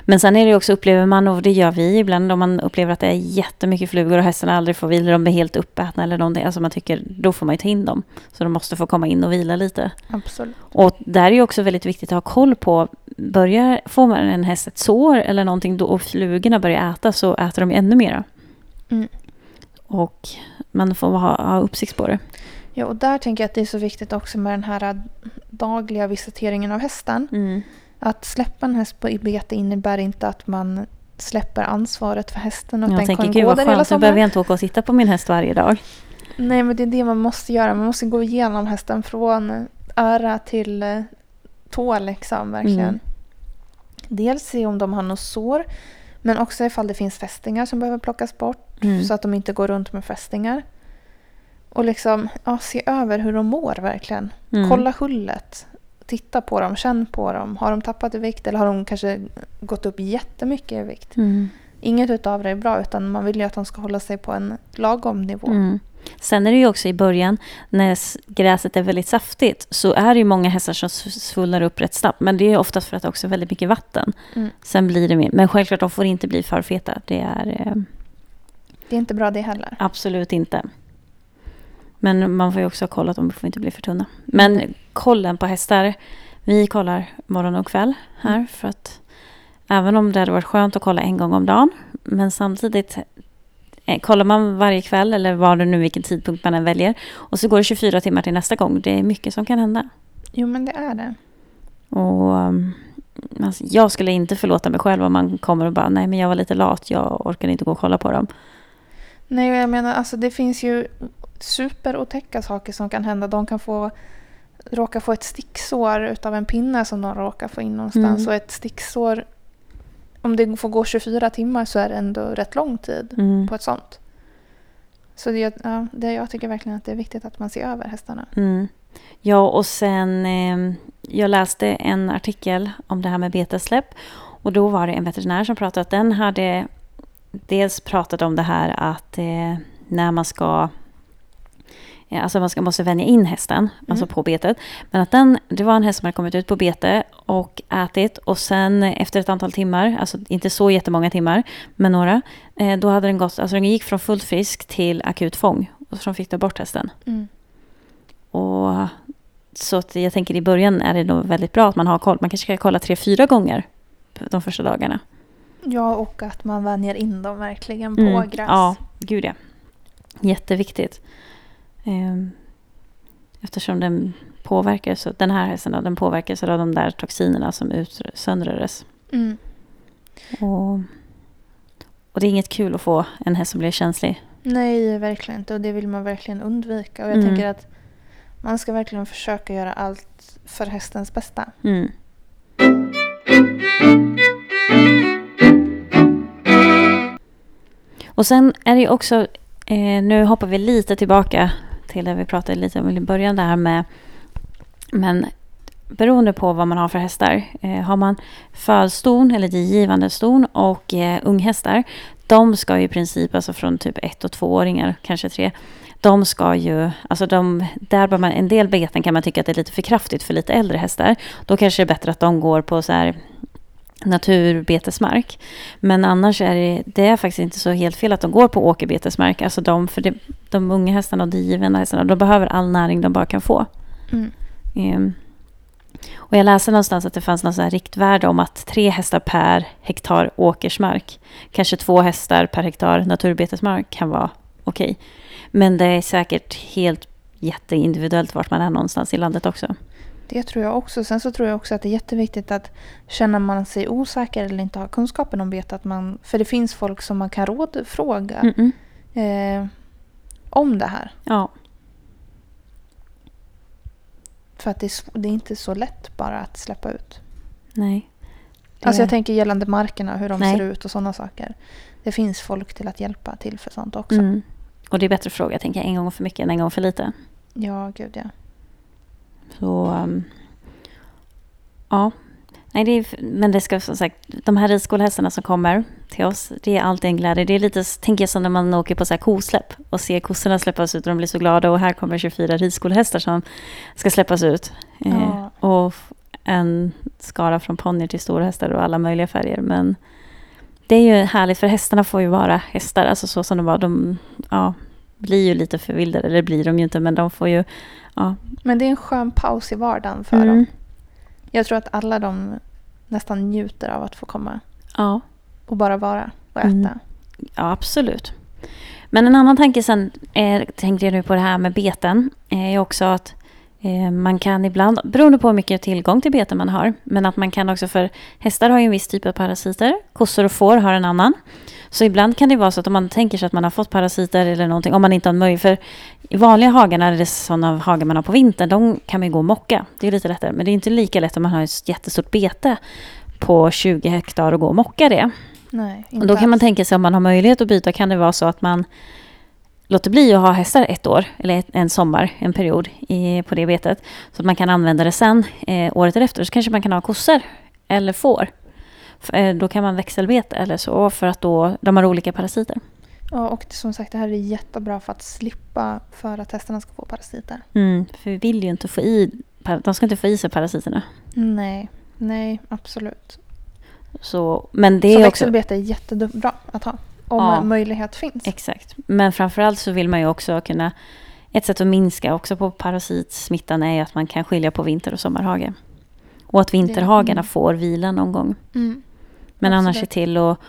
Men sen är det också, upplever man, och det gör vi ibland, om man upplever att det är jättemycket flugor och hästarna aldrig får vila, de blir helt uppätna eller någonting, alltså man tycker, då får man ju ta in dem. Så de måste få komma in och vila lite. Absolut. Och där är ju också väldigt viktigt att ha koll på, börjar, får man en häst ett sår eller någonting då, och flugorna börjar äta, så äter de ännu mera. Mm. Och man får ha, ha uppsikt på det. Ja, och där tänker jag att det är så viktigt också med den här dagliga visiteringen av hästen. Mm. Att släppa en häst på bete innebär inte att man släpper ansvaret för hästen. Och jag den tänker, gud vad skönt, nu behöver jag inte åka och sitta på min häst varje dag. Nej, men det är det man måste göra. Man måste gå igenom hästen från öra till tå, liksom, verkligen. Mm. Dels se om de har något sår, men också ifall det finns fästingar som behöver plockas bort, mm. så att de inte går runt med fästingar. Och liksom, ja, se över hur de mår verkligen. Mm. Kolla hullet. Titta på dem, känn på dem. Har de tappat i vikt eller har de kanske gått upp jättemycket i vikt? Mm. Inget utav det är bra, utan man vill ju att de ska hålla sig på en lagom nivå. Mm. Sen är det ju också i början, när gräset är väldigt saftigt, så är det ju många hästar som svullnar upp rätt snabbt. Men det är oftast för att det också är väldigt mycket vatten. Mm. Sen blir det mer. Men självklart, de får inte bli för feta. Det är, eh... det är inte bra det heller. Absolut inte. Men man får ju också kolla att de får inte bli för tunna. Men kollen på hästar, vi kollar morgon och kväll här. Mm. För att även om det hade varit skönt att kolla en gång om dagen, men samtidigt kollar man varje kväll eller var det nu vilken tidpunkt man än väljer. Och så går det tjugofyra timmar till nästa gång. Det är mycket som kan hända. Jo, men det är det. Och alltså, jag skulle inte förlåta mig själv om man kommer och bara, nej men jag var lite lat, jag orkar inte gå och kolla på dem. Nej, jag menar, alltså det finns ju superotäcka saker som kan hända. De kan få, råka få ett sticksår utav en pinne som de råkar få in någonstans. Mm. Och ett sticksår, om det får gå tjugofyra timmar, så är det ändå rätt lång tid mm. på ett sånt. Så det, ja, det, jag tycker verkligen att det är viktigt att man ser över hästarna. Mm. Ja, och sen eh, jag läste en artikel om det här med betesläpp. Och då var det en veterinär som pratade att den hade dels pratat om det här att eh, när man ska Alltså man ska, måste vänja in hästen, mm. alltså på betet. Men att den, det var en häst som hade kommit ut på bete och ätit. Och sen efter ett antal timmar, alltså inte så jättemånga timmar, men några. Då hade den gått, alltså den gick från fullt frisk till akut fång. Och så fick de bort hästen. Mm. Och så att jag tänker i början är det nog väldigt bra att man har koll. Man kanske kan kolla tre, fyra gånger de första dagarna. Ja, och att man vänjer in dem verkligen på mm. gräs. Ja, gud ja. Jätteviktigt. Eftersom den påverkar så, den här hästen då, den påverkas av de där toxinerna som utsöndrades. Mm. Och, och det är inget kul att få en häst som blir känslig. Nej, verkligen inte. Och det vill man verkligen undvika. Och jag mm. tänker att man ska verkligen försöka göra allt för hästens bästa. Mm. Och sen är det ju också, eh, nu hoppar vi lite tillbaka till det vi pratade lite om i början där med, men beroende på vad man har för hästar, eh, har man födston eller givande ston och eh, unghästar, de ska ju i princip, alltså från typ ett och tvååringar, kanske tre, de ska ju, alltså de, där bör man, en del beten kan man tycka att det är lite för kraftigt för lite äldre hästar, då kanske det är bättre att de går på så här naturbetesmark. Men annars är det, det är faktiskt inte så helt fel att de går på åkerbetesmark. Alltså de, för det, de unga hästarna och de givna hästarna, de behöver all näring de bara kan få. Mm. Um, och jag läste någonstans att det fanns någon sån här riktvärde om att tre hästar per hektar åkersmark, kanske två hästar per hektar naturbetesmark kan vara okej. Men det är säkert helt jätteindividuellt vart man är någonstans i landet också. Det tror jag också. Sen så tror jag också att det är jätteviktigt att känner man sig osäker eller inte har kunskapen om bete, att man, för det finns folk som man kan rådfråga eh, om det här. Ja. För att det är, det är inte så lätt bara att släppa ut. Nej. Det... Alltså jag tänker gällande markerna, hur de Nej. ser ut och sådana saker. Det finns folk till att hjälpa till för sånt också. Mm. Och det är bättre att fråga, tänker jag, en gång för mycket än en gång för lite. Ja, gud ja. Så, um, ja. Nej, det är, men det ska som sagt, de här ridskolhästarna som kommer till oss, det är alltid en glädje. Det är lite, tänker jag, som när man åker på så här kosläpp och ser kossorna släppas ut och de blir så glada, och här kommer tjugofyra ridskolhästar som ska släppas ut. Ja. Eh, och en skara från ponnier till stora hästar och alla möjliga färger. Men det är ju härligt, för hästarna får ju vara hästar, alltså så som de var. De, ja, blir ju lite förvildade, eller blir de ju inte, men de får ju, ja. Men det är en skön paus i vardagen för mm. dem. Jag tror att alla de nästan njuter av att få komma. Ja. Och bara vara och äta. Mm. Ja, absolut. Men en annan tanke sen eh, tänkte jag nu på det här med beten är eh, också att eh, man kan ibland, beroende på hur mycket tillgång till beten man har, men att man kan också, för hästar har ju en viss typ av parasiter, kossor och får har en annan. Så ibland kan det vara så att om man tänker sig att man har fått parasiter eller någonting, om man inte har en möjlighet, för i vanliga hagarna är det sådana hagar man har på vintern, de kan man ju gå och mocka. Det är lite lättare, men det är inte lika lätt om man har ett jättestort bete på tjugo hektar och gå och mocka det. Nej, och då kan man tänka sig, om man har möjlighet att byta, kan det vara så att man låter bli att ha hästar ett år eller en sommar, en period i, på det betet, så att man kan använda det sen eh, året efter. Så kanske man kan ha kossor eller får. Eh, då kan man växelbeta eller så, för att då de har olika parasiter. Ja, och som sagt, det här är jättebra för att slippa, för att hästarna ska få parasiter. Mm, för vi vill ju inte få i, de ska inte få i sig parasiterna. Nej, nej, absolut. Så, men det så är växelbete också är jättebra att ha, om ja, möjlighet finns. Exakt, men framförallt så vill man ju också kunna, ett sätt att minska också på parasitsmittan är att man kan skilja på vinter- och sommarhage. Och att vinterhagarna det, mm. får vila någon gång. Mm. Men absolut, annars se till att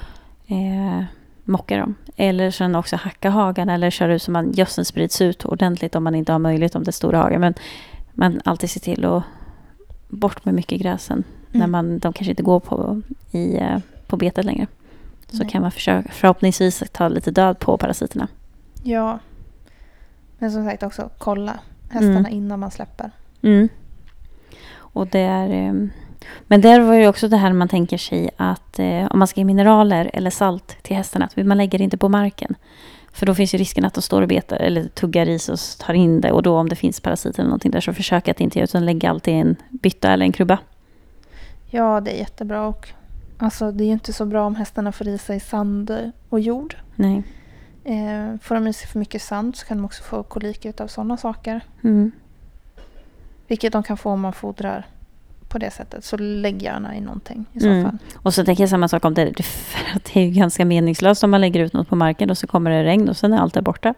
eh, mocka dem. Eller sen också hacka hagarna, eller köra ut så man gödseln sprids ut ordentligt, om man inte har möjlighet, om det är stora hagar. Men man alltid ser till att bort med mycket gräsen. Mm. När man, de kanske inte går på, i, på betet längre. Så nej, kan man försöka, förhoppningsvis ta lite död på parasiterna. Ja. Men som sagt också kolla hästarna mm. innan man släpper. Mm. Och där, men där var ju också det här man tänker sig att om man ska ge mineraler eller salt till hästarna, att man lägger det inte på marken. För då finns ju risken att de står och betar eller tuggar is och tar in det. Och då om det finns parasiter eller någonting där, så försök att inte göra, utan lägga allt i en bytta eller en krubba. Ja, det är jättebra. Och alltså, det är ju inte så bra om hästarna får i sig sand och jord. Nej. Eh, får de i sig för mycket sand så kan de också få kolik av sådana saker. Mm. Vilket de kan få om man fodrar på det sättet. Så lägg gärna i någonting i så mm. fall. Och så tänker jag samma sak om det. För att det är ju ganska meningslöst om man lägger ut något på marken och så kommer det regn och sen är allt där borta.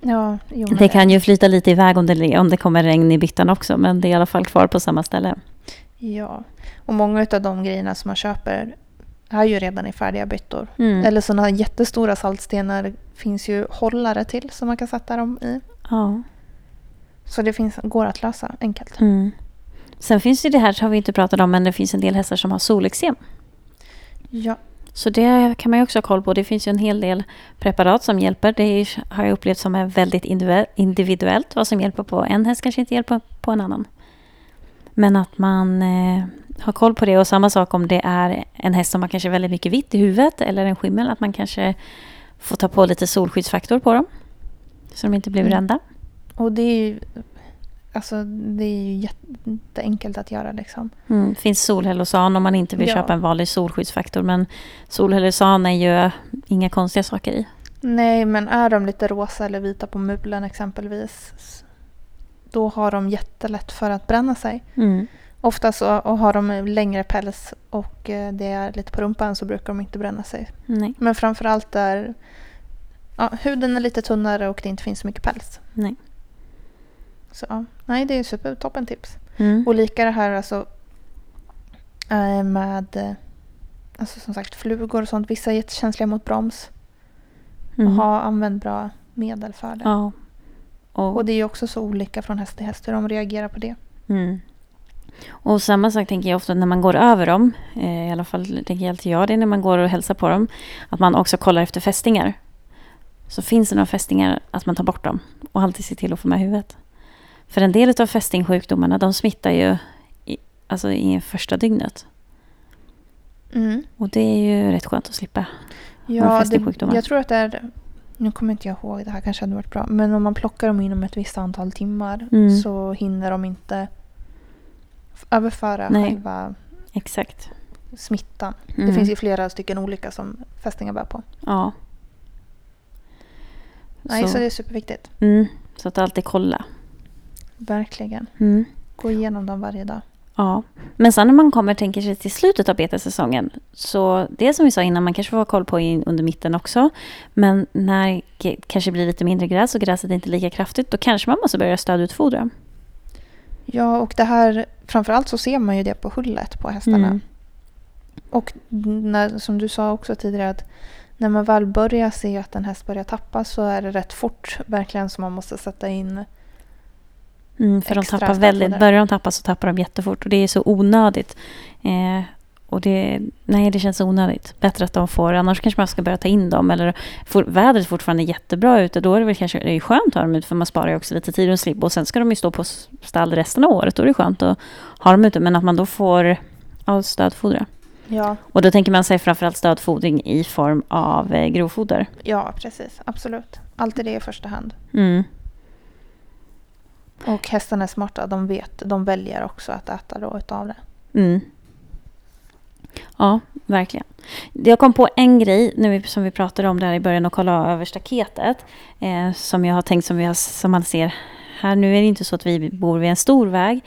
Ja, jo, det, det kan ju flyta lite iväg om det, om det kommer regn i byttan också. Men det är i alla fall kvar på samma ställe. Ja, och många av de grejerna som man köper är ju redan i färdiga byttor. Mm. Eller sådana jättestora saltstenar finns ju hållare till som man kan sätta dem i. Ja. Så det finns, går att lösa enkelt. Mm. Sen finns det, det här har vi inte pratat om, men det finns en del hästar som har solexem. Ja. Så det kan man ju också ha koll på. Det finns ju en hel del preparat som hjälper. Det har jag upplevt som är väldigt individuellt. Vad som hjälper på en häst kanske inte hjälper på en annan. Men att man eh, har koll på det. Och samma sak om det är en häst som har kanske väldigt mycket vitt i huvudet eller en skimmel, att man kanske får ta på lite solskyddsfaktor på dem så de inte blir brända. Mm. Och det är ju, alltså, det är ju jätteenkelt att göra liksom. Mm. Det finns solhellosan om man inte vill ja. köpa en vanlig solskyddsfaktor. Men solhellosan är ju inga konstiga saker i. Nej, men är de lite rosa eller vita på mulen exempelvis, då har de jättelätt för att bränna sig. Mm. Ofta så och har de längre päls och det är lite på rumpan, så brukar de inte bränna sig. Nej. Men framförallt där ja, huden är lite tunnare och det inte finns så mycket päls. Nej. Så ja. Nej, det är super toppen tips. Mm. Och lika det här alltså med alltså som sagt flugor och sånt. Vissa är jättekänsliga mot broms. Mm. Och ha använt bra medel för det. Ja. Och, och det är ju också så olika från häst till häst hur de reagerar på det. Mm. Och samma sak tänker jag ofta när man går över dem. Eh, I alla fall tänker jag alltid jag det när man går och hälsar på dem. Att man också kollar efter fästingar. Så finns det några fästingar att man tar bort dem. Och alltid se till att få med huvudet. För en del av fästingsjukdomarna, de smittar ju i, alltså i första dygnet. Mm. Och det är ju rätt skönt att slippa ja, fästingsjukdomar. Jag tror att det är... Nu kommer inte jag ihåg, det här kanske hade varit bra. Men om man plockar dem inom ett visst antal timmar mm. så hinner de inte överföra Nej. själva Exakt. smittan. Mm. Det finns ju flera stycken olika som fästingar bär på. Ja. Nej, så, så det är superviktigt. Mm. Så att alltid kolla. Verkligen. Mm. Gå igenom dem varje dag. Ja, men sen när man kommer tänker sig till slutet av betesäsongen, så det som vi sa innan, man kanske får koll på in under mitten också, men när det kanske blir lite mindre gräs och gräset är inte lika kraftigt, då kanske man måste börja stödutfodra. Ja, och det här, framförallt så ser man ju det på hullet på hästarna. Mm. Och när, som du sa också tidigare, att när man väl börjar se att en häst börjar tappa så är det rätt fort verkligen som man måste sätta in. Mm, för de tappar väldigt, börjar de tappa så tappar de jättefort och det är så onödigt. Eh, och det, nej, det känns onödigt. Bättre att de får, annars kanske man ska börja ta in dem. Eller för, vädret fortfarande är jättebra ute, då är det väl kanske det är skönt att ha dem ut för man sparar ju också lite tid och slipp. Och sen ska de ju stå på stall resten av året, då är det skönt att ha dem ute. Men att man då får ja, stödfodra. Ja. Och då tänker man sig framförallt stödfodring i form av eh, grovfoder. Ja, precis. Absolut. Alltid det i första hand. Mm. Och hästarna är smarta, de vet, de väljer också att äta då utav det. Mm. Ja, verkligen. Jag kom på en grej nu som vi pratade om där i början och kolla över staketet eh, som jag har tänkt som, vi har, som man ser här. Nu är det inte så att vi bor vid en stor väg,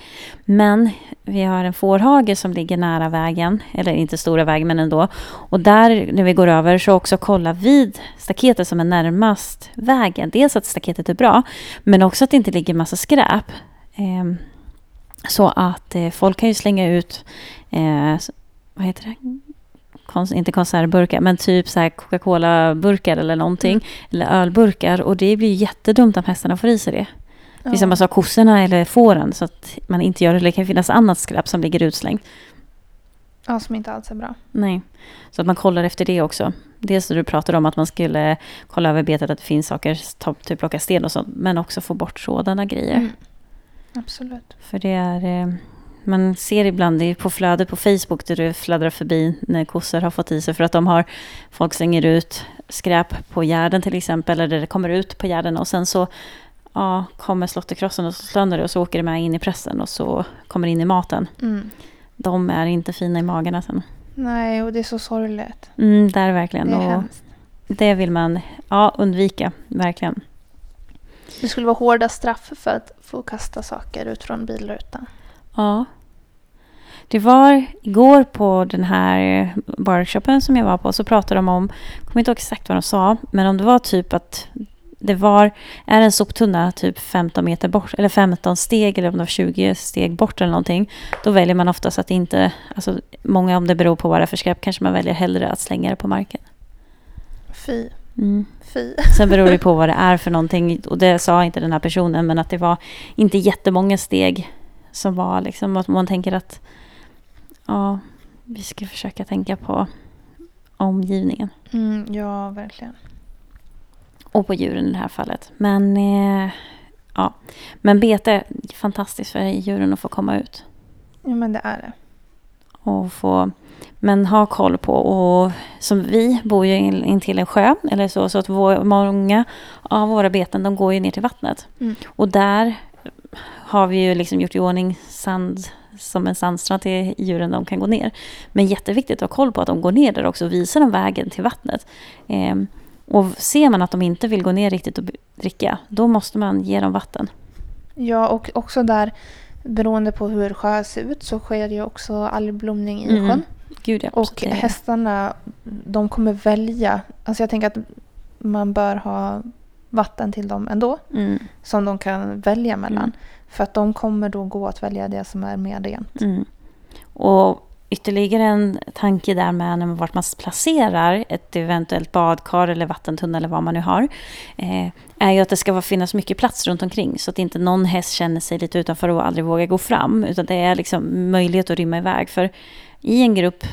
men vi har en fårhage som ligger nära vägen, eller inte stora vägen men ändå. Och där när vi går över så också kolla vid staketet som är närmast vägen. Dels att staketet är bra, men också att det inte ligger massa skräp. Eh, så att eh, folk kan ju slänga ut eh, vad heter det? Kons- inte konservburkar, men typ så här Coca-Cola-burkar eller någonting. Mm. Eller ölburkar. Och det blir jättedumt om hästarna får i sig det. Ja. Det är som man sa, kossorna eller fåren, så att man inte gör det. Det kan finnas annat skräp som ligger utslängt. Ja, som inte alls är bra. Nej, så att man kollar efter det också. Dels när du pratade om att man skulle kolla över betet att det finns saker, typ plocka sten och sånt, men också få bort sådana grejer. Mm. Absolut. För det är... Man ser ibland det på flödet på Facebook där du fladdrar förbi när kossor har fått i sig för att de har, folk slänger ut skräp på gärden till exempel, eller det kommer ut på gärden och sen så ja, kommer slotterkrossen och så slönder det och så åker det med in i pressen och så kommer in i maten. Mm. De är inte fina i magarna sen. Nej, och det är så sorgligt. Mm, det är verkligen. Det är hemskt. Det vill man ja, undvika, verkligen. Det skulle vara hårda straff för att få kasta saker ut från bilrutan. Ja, det var igår på den här workshopen som jag var på så pratade de om, jag kommer inte ihåg exakt vad de sa, men om det var typ att det var, är en soptunna typ femton meter bort eller femton steg eller om det var tjugo steg bort eller någonting, då väljer man oftast att inte, alltså många om det beror på vad det är för skräp, kanske man väljer hellre att slänga det på marken. Fy. Mm. Fy. Sen beror det på vad det är för någonting och det sa inte den här personen, men att det var inte jättemånga steg som var liksom att man tänker att ja, vi ska försöka tänka på omgivningen. Mm, ja, verkligen. Och på djuren i det här fallet. Men eh, ja, men bete är fantastiskt för djuren att få komma ut. Ja, men det är det. Och få, men ha koll på, och som vi bor ju in, in till en sjö eller så, så att vår, många av våra beten de går ju ner till vattnet. Mm. Och där har vi ju liksom gjort i ordning sand som en sandstrand till djuren de kan gå ner. Men jätteviktigt att ha koll på att de går ner där också och visar dem vägen till vattnet. Eh, och ser man att de inte vill gå ner riktigt och dricka, då måste man ge dem vatten. Ja, och också där beroende på hur sjö ser ut så sker ju också algblomning i mm. sjön. Gud, ja, och hästarna, de kommer välja. Alltså jag tänker att man bör ha vatten till dem ändå mm. som de kan välja mellan mm. för att de kommer då gå att välja det som är mer rent. Mm. Och ytterligare en tanke där med vart man placerar ett eventuellt badkar eller vattentunna eller vad man nu har eh, är ju att det ska finnas mycket plats runt omkring så att inte någon häst känner sig lite utanför och aldrig vågar gå fram, utan det är liksom möjlighet att rymma iväg, för i en grupp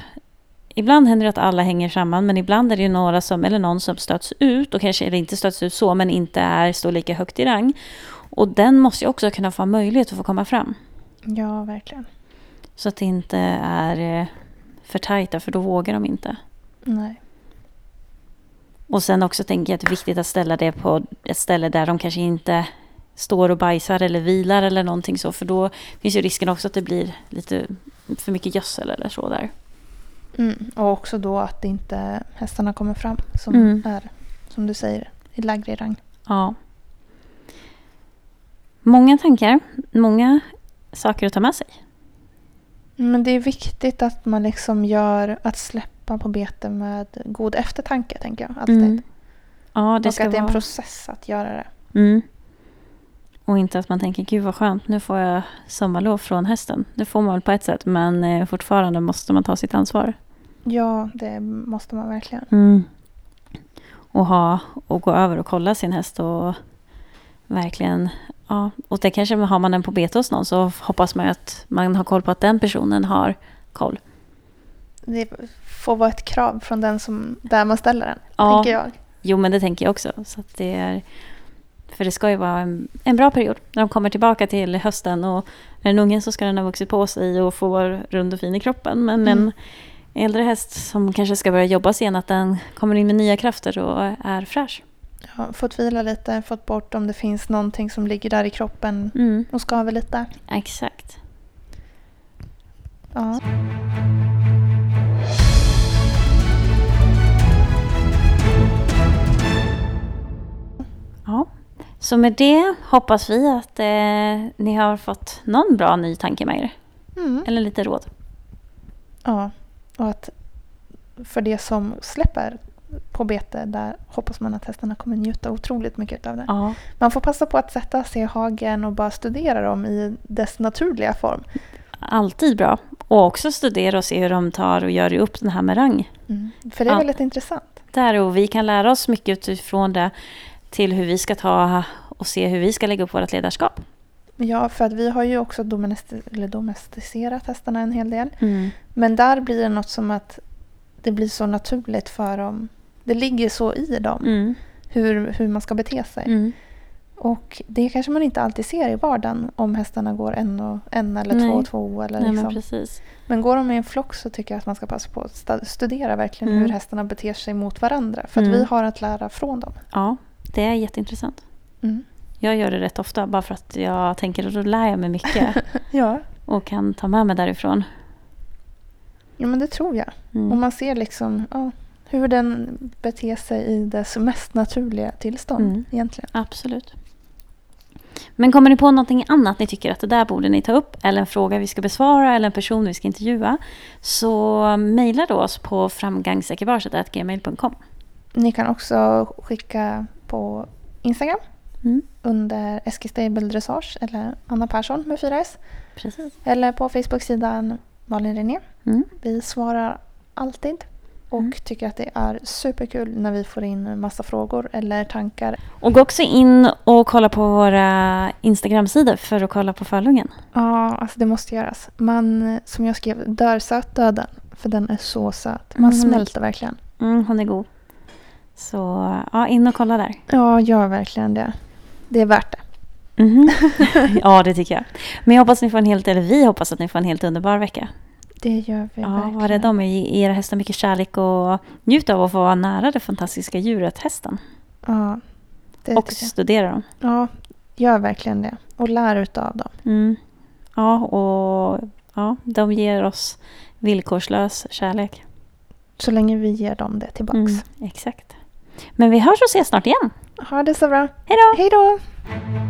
ibland händer det att alla hänger samman, men ibland är det ju några som, eller någon som stöts ut och kanske inte stöts ut så, men inte är, står lika högt i rang. Och den måste ju också kunna få möjlighet att få komma fram. Ja, verkligen. Så att det inte är för tajta, för då vågar de inte. Nej. Och sen också tänker jag att det är viktigt att ställa det på ett ställe där de kanske inte står och bajsar eller vilar eller någonting så, för då finns ju risken också att det blir lite för mycket gödsel eller så där. Mm, och också då att inte hästarna kommer fram som mm. är, som du säger, i lägre rang. Ja. Många tankar, många saker att ta med sig. Men det är viktigt att man liksom gör att släppa på bete med god eftertanke, tänker jag, alltid. Mm. Ja, det och ska att det är en vara... process att göra det. Mm. Och inte att man tänker, gud vad skönt, nu får jag sommarlov från hästen. Det får man väl på ett sätt, men fortfarande måste man ta sitt ansvar. Ja, det måste man verkligen. Mm. och ha och gå över och kolla sin häst och verkligen, ja, och det kanske har man den på beta hos någon, så hoppas man att man har koll på att den personen har koll. Det får vara ett krav från den som där man ställer den, ja, tänker jag. Jo, men det tänker jag också. Så att det är, för det ska ju vara en, en bra period. När de kommer tillbaka till hösten och när den ungen, så ska den ha vuxit på sig och få vara rund och fin i kroppen. Men mm. en äldre häst som kanske ska börja jobba sen, att den kommer in med nya krafter och är fräsch. Ja, fått vila lite, fått bort om det finns någonting som ligger där i kroppen mm. och skaver lite. Exakt. Ja. Ja, så med det hoppas vi att eh, ni har fått någon bra ny tanke med er. Mm. Eller lite råd. Ja, och att för det som släpper på bete, där hoppas man att hästarna kommer njuta otroligt mycket av det. Ja. Man får passa på att sätta sig i hagen och bara studera dem i dess naturliga form. Alltid bra. Och också studera och se hur de tar och gör upp den här med rang. Mm. För det är ja. väldigt intressant. Där, och vi kan lära oss mycket utifrån det, till hur vi ska ta och se hur vi ska lägga upp vårt ledarskap. Ja, för att vi har ju också domesticerat hästarna en hel del. Mm. Men där blir det något som att det blir så naturligt för dem. Det ligger så i dem mm. hur, hur man ska bete sig. Mm. Och det kanske man inte alltid ser i vardagen, om hästarna går en och en eller Nej. två och två. Eller Nej, liksom. men, precis. men går de i en flock, så tycker jag att man ska passa på att studera verkligen mm. hur hästarna beter sig mot varandra. För att mm. vi har att lära från dem. Ja. Det är jätteintressant. Mm. Jag gör det rätt ofta bara för att jag tänker att då lär jag mig mycket. ja. Och kan ta med mig därifrån. Ja, men det tror jag. Mm. Och man ser liksom ja, hur den beter sig i dess mest naturliga tillstånd mm. egentligen. Absolut. Men kommer ni på någonting annat ni tycker att det där borde ni ta upp, eller en fråga vi ska besvara eller en person vi ska intervjua, så mejla då oss på framgångsekipaget at gmail dot com. Ni kan också skicka på Instagram mm. under S K Stable Dressage eller Anna Persson med fyra S. Precis. Eller på Facebook-sidan Malin Rinné. Mm. Vi svarar alltid och mm. tycker att det är superkul när vi får in massa frågor eller tankar. Och gå också in och kolla på våra Instagram-sidor för att kolla på fölungen. Ja, alltså det måste göras. Man, som jag skrev, dör söt döden, för den är så söt. Man mm. smälter verkligen. Mm, hon är god. Så ja, in och kolla där. Ja, gör verkligen det. Det är värt det. Mm-hmm. Ja, det tycker jag. Men jag hoppas att ni får en helt, eller vi hoppas att ni får en helt underbar vecka. Det gör vi ja, verkligen. Ja, var rädda om era hästar, mycket kärlek, och njut av att få vara nära det fantastiska djuret hästen. Ja, det och studera dem. Ja, gör verkligen det. Och lär ut av dem. Mm. Ja, och ja, de ger oss villkorslös kärlek. Så länge vi ger dem det tillbaks. Mm, exakt. Men vi hörs och ses snart igen. Ha det så bra. Hej då! Hej då!